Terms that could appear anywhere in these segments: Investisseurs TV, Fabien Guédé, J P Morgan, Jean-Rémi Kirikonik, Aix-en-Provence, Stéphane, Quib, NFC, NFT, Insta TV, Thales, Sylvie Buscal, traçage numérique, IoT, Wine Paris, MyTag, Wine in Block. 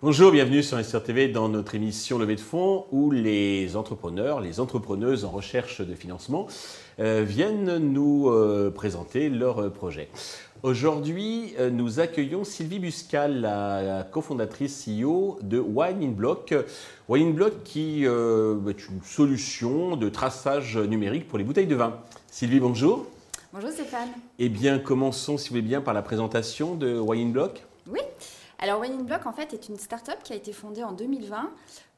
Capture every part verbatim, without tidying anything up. Bonjour, bienvenue sur Insta T V dans notre émission Levée de fonds où les entrepreneurs, les entrepreneuses en recherche de financement euh, viennent nous euh, présenter leurs projets. Aujourd'hui, euh, nous accueillons Sylvie Buscal, la, la cofondatrice C E O de Wine in Block. Wine in Block qui euh, est une solution de traçage numérique pour les bouteilles de vin. Sylvie, bonjour. Bonjour Stéphane. Eh bien, commençons si vous voulez bien par la présentation de Wine in Block. Oui. Alors, Wine in Block, en fait, est une start-up qui a été fondée en deux mille vingt,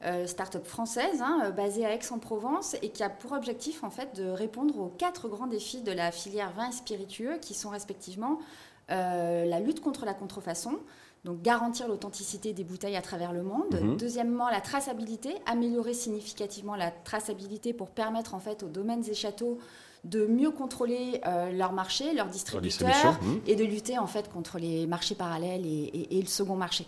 euh, start-up française, hein, basée à Aix-en-Provence et qui a pour objectif, en fait, de répondre aux quatre grands défis de la filière vin et spiritueux qui sont respectivement euh, la lutte contre la contrefaçon, donc garantir l'authenticité des bouteilles à travers le monde. Mmh. Deuxièmement, la traçabilité, améliorer significativement la traçabilité pour permettre, en fait, aux domaines et châteaux de mieux contrôler euh, leur marché, leurs distributeurs, mmh. et de lutter en fait contre les marchés parallèles et, et, et le second marché.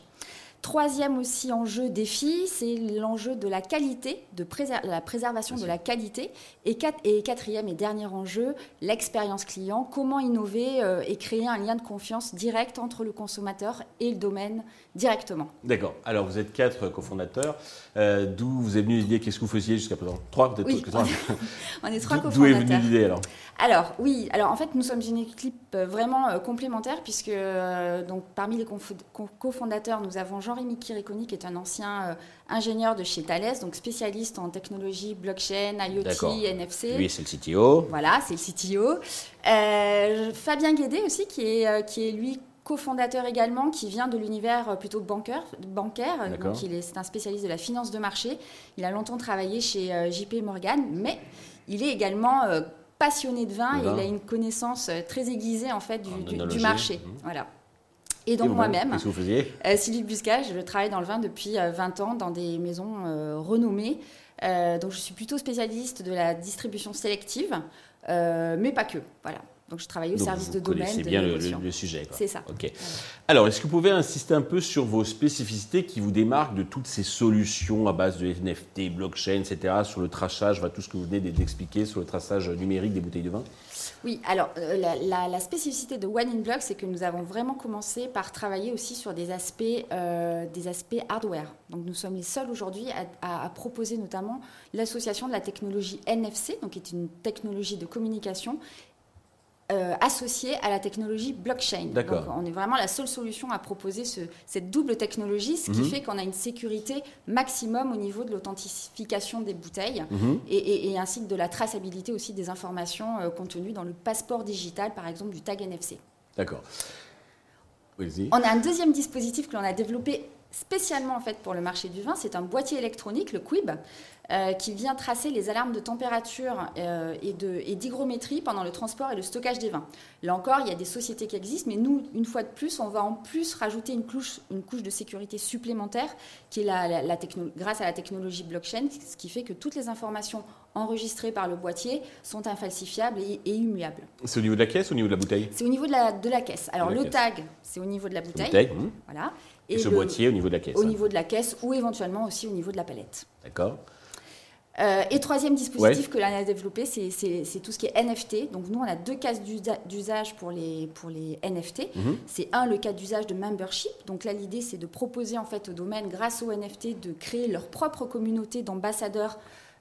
Troisième aussi enjeu défi, c'est l'enjeu de la qualité, de préser- la préservation Merci. de la qualité. Et, quatre- et quatrième et dernier enjeu, l'expérience client, comment innover euh, et créer un lien de confiance direct entre le consommateur et le domaine directement. D'accord. Alors vous êtes quatre cofondateurs. Euh, d'où vous est venue l'idée? Qu'est-ce que vous faisiez jusqu'à présent? Trois peut-être oui, que trois. On est trois d'où, cofondateurs. D'où est venue l'idée alors? Alors oui, alors en fait nous sommes une équipe vraiment euh, complémentaire puisque euh, donc, parmi les conf- cofondateurs nous avons Jean- Jean-Rémi Kirikonik est un ancien euh, ingénieur de chez Thales, donc spécialiste en technologie blockchain, I O T, D'accord. N F C. Lui, c'est le C T O. Voilà, c'est le C T O. Euh, Fabien Guédé aussi, qui est, euh, qui est lui cofondateur également, qui vient de l'univers plutôt bancaire. bancaire donc il est, c'est un spécialiste de la finance de marché. Il a longtemps travaillé chez euh, J P Morgan, mais il est également euh, passionné de vin, voilà. Et il a une connaissance très aiguisée en fait, du, du, du marché. Mmh. Voilà. Et donc et vous, moi-même, qu'est-ce que vous faisiez? euh, Sylvie Buscal, je travaille dans le vin depuis euh, vingt ans dans des maisons euh, renommées. Euh, donc je suis plutôt spécialiste de la distribution sélective, euh, mais pas que. Voilà. Donc je travaille au donc service de domaine. C'est bien le, le, le sujet. Quoi. C'est ça. Ok. Ouais. Alors est-ce que vous pouvez insister un peu sur vos spécificités qui vous démarquent de toutes ces solutions à base de N F T, blockchain, et cetera, sur le traçage, enfin, tout ce que vous venez d'expliquer sur le traçage numérique des bouteilles de vin? Oui, alors euh, la, la, la spécificité de Wine in Block, c'est que nous avons vraiment commencé par travailler aussi sur des aspects, euh, des aspects hardware. Donc nous sommes les seuls aujourd'hui à, à, à proposer notamment l'association de la technologie N F C, donc qui est une technologie de communication euh, associée à la technologie blockchain. D'accord. Donc on est vraiment la seule solution à proposer ce, cette double technologie, ce qui mmh. fait qu'on a une sécurité maximum au niveau de l'authentification des bouteilles mmh. et, et, et ainsi que de la traçabilité aussi des informations euh, contenues dans le passeport digital, par exemple du tag N F C. D'accord. Vas-y. On a un deuxième dispositif que l'on a développé spécialement en fait pour le marché du vin, c'est un boîtier électronique, le Quib, euh, qui vient tracer les alarmes de température euh, et, de, et d'hygrométrie pendant le transport et le stockage des vins. Là encore, il y a des sociétés qui existent, mais nous, une fois de plus, on va en plus rajouter une couche, une couche de sécurité supplémentaire qui est la, la, la techno- grâce à la technologie blockchain, ce qui fait que toutes les informations enregistrées par le boîtier sont infalsifiables et, et immuables. C'est au niveau de la caisse ou au niveau de la bouteille? C'est au niveau de la, de la caisse. Alors la le caisse. Tag, c'est au niveau de la bouteille. bouteille mmh. Voilà. Et, et ce le, boîtier au niveau de la caisse. Au hein. niveau de la caisse ou éventuellement aussi au niveau de la palette. D'accord. Euh, et troisième dispositif ouais. que l'on a développé, c'est, c'est, c'est tout ce qui est N F T. Donc nous, on a deux cas d'usage pour les, pour les N F T. Mm-hmm. C'est un, le cas d'usage de membership. Donc là, l'idée, c'est de proposer en fait au domaine, grâce aux N F T, de créer leur propre communauté d'ambassadeurs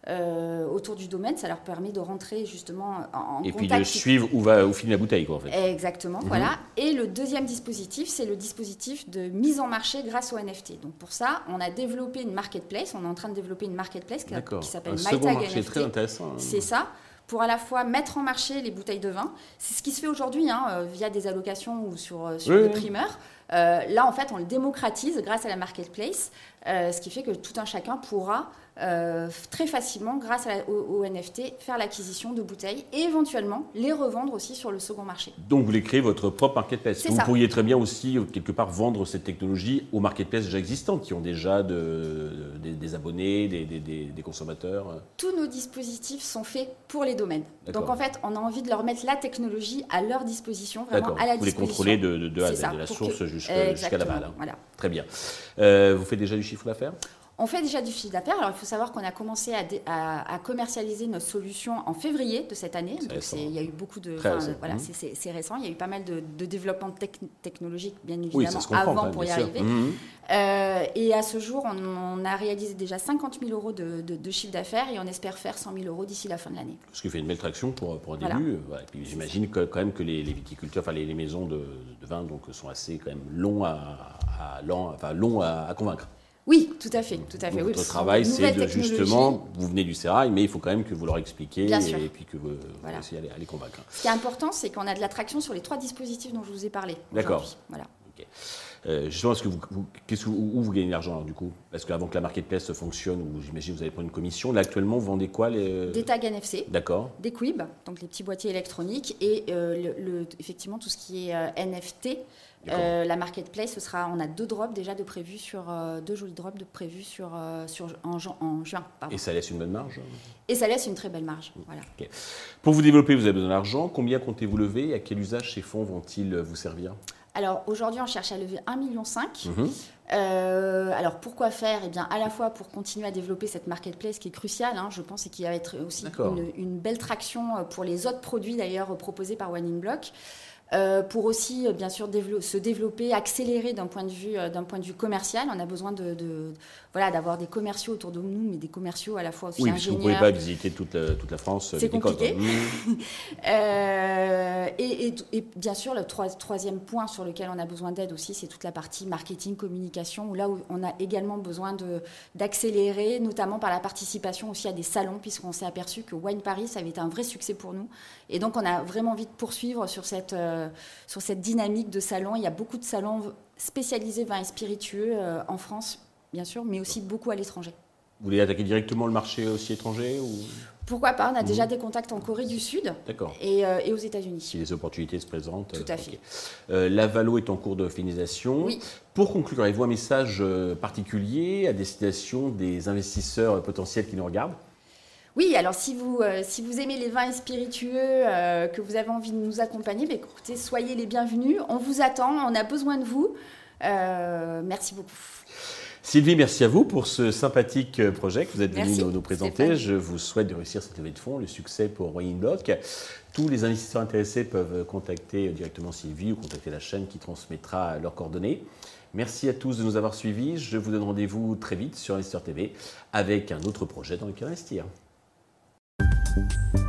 Euh, autour du domaine, ça leur permet de rentrer justement en, en et contact. Et puis de suivre où va où finit la bouteille, quoi, en fait. Exactement, mm-hmm. voilà. Et le deuxième dispositif, c'est le dispositif de mise en marché grâce au N F T. Donc pour ça, on a développé une marketplace. On est en train de développer une marketplace qui, qui s'appelle MyTag N F T. C'est très intéressant. Hein. C'est ça. Pour à la fois mettre en marché les bouteilles de vin. C'est ce qui se fait aujourd'hui hein, via des allocations ou sur, sur oui, des primeurs. Euh, là, en fait, on le démocratise grâce à la marketplace, euh, ce qui fait que tout un chacun pourra euh, très facilement, grâce à la, au, au N F T, faire l'acquisition de bouteilles et éventuellement les revendre aussi sur le second marché. Donc, vous voulez créer votre propre marketplace. C'est vous ça. Pourriez très bien aussi, quelque part, vendre cette technologie aux marketplaces déjà existantes qui ont déjà de, de, des, des abonnés, des, des, des, des consommateurs. Tous nos dispositifs sont faits pour les domaines. D'accord. Donc, en fait, on a envie de leur mettre la technologie à leur disposition, vraiment D'accord. à la vous disposition. Vous les contrôlez de, de, de, de, de la source que... jusqu'à, jusqu'à la balle. Hein. Voilà. Très bien. Euh, vous faites déjà du chiffre d'affaires ? On fait déjà du chiffre d'affaires. Alors, il faut savoir qu'on a commencé à, dé- à, à commercialiser nos solutions en février de cette année. C'est Donc, c'est, il y a eu beaucoup de... Enfin, euh, voilà, mmh. c'est, c'est, c'est récent. Il y a eu pas mal de, de développement tec- technologique, bien évidemment, oui, avant hein, pour y sûr. arriver. Mmh. Euh, et à ce jour, on, on a réalisé déjà cinquante mille euros de, de, de chiffre d'affaires et on espère faire cent mille euros d'ici la fin de l'année. Ce qui fait une belle traction pour, pour un voilà. début. Ouais, et puis, j'imagine que, quand même que les, les viticulteurs, enfin les, les maisons de, de vin donc, sont assez quand même longs à, à, long, enfin, long à, à convaincre. Oui, tout à fait, tout à fait. Donc, oui, votre travail, c'est de, justement, vous venez du sérail, mais il faut quand même que vous leur expliquiez Bien et sûr. puis que vous, voilà. vous essayez à les convaincre. Ce qui est important, c'est qu'on a de l'attraction sur les trois dispositifs dont je vous ai parlé. D'accord. Voilà. Okay. Euh, justement, est-ce que vous, vous, qu'est-ce que vous, où vous gagnez de l'argent alors, du coup ? Parce qu'avant que la marketplace fonctionne, ou j'imagine que vous allez prendre une commission, là actuellement, vous vendez quoi les... Des tags N F C. D'accord. Des Quib, donc les petits boîtiers électroniques, et euh, le, le, effectivement tout ce qui est euh, N F T. Euh, la marketplace, ce sera, on a deux drops déjà de prévus sur euh, deux jolis drops de prévus sur euh, sur en, ju- en juin. Pardon. Et ça laisse une bonne marge. Et ça laisse une très belle marge. Mmh. Voilà. Okay. Pour vous développer, vous avez besoin d'argent. Combien comptez-vous lever et à quel usage ces fonds vont-ils vous servir ? Alors aujourd'hui, on cherche à lever un virgule cinq million. Mmh. Euh, alors pourquoi faire ? Eh bien, à la fois pour continuer à développer cette marketplace qui est cruciale, hein, je pense, et qui va être aussi une, une belle traction pour les autres produits d'ailleurs proposés par Wine in Block. Euh, pour aussi, euh, bien sûr, dévelop- se développer, accélérer d'un point de vue, euh, d'un point de vue commercial. On a besoin de, de, voilà, d'avoir des commerciaux autour de nous, mais des commerciaux à la fois aussi oui, ingénieurs. Oui, parce que vous ne pouvez pas visiter toute la, toute la France. C'est compliqué. euh, et, et, et bien sûr, le trois, troisième point sur lequel on a besoin d'aide aussi, c'est toute la partie marketing, communication, où là où on a également besoin de, d'accélérer, notamment par la participation aussi à des salons, puisqu'on s'est aperçu que Wine Paris, ça avait été un vrai succès pour nous. Et donc, on a vraiment envie de poursuivre sur cette... Euh, sur cette dynamique de salon. Il y a beaucoup de salons spécialisés vins et spiritueux euh, en France, bien sûr, mais aussi beaucoup à l'étranger. Vous voulez attaquer directement le marché aussi étranger ou... Pourquoi pas ? On a déjà mmh. des contacts en Corée du Sud et, euh, et aux États-Unis. Si les opportunités se présentent. Tout à euh, fait. Okay. Euh, L'Avalo est en cours de finalisation. Oui. Pour conclure, avez-vous un message particulier à destination des investisseurs potentiels qui nous regardent ? Oui, alors si vous, euh, si vous aimez les vins et spiritueux, euh, que vous avez envie de nous accompagner, bah, écoutez, soyez les bienvenus. On vous attend, on a besoin de vous. Euh, merci beaucoup. Sylvie, merci à vous pour ce sympathique projet que vous êtes venu nous, nous présenter. Je vous souhaite de réussir cette levée de fonds, le succès pour Wine in Block. Tous les investisseurs intéressés peuvent contacter directement Sylvie ou contacter la chaîne qui transmettra leurs coordonnées. Merci à tous de nous avoir suivis. Je vous donne rendez-vous très vite sur Investisseurs T V avec un autre projet dans lequel investir. Thank you.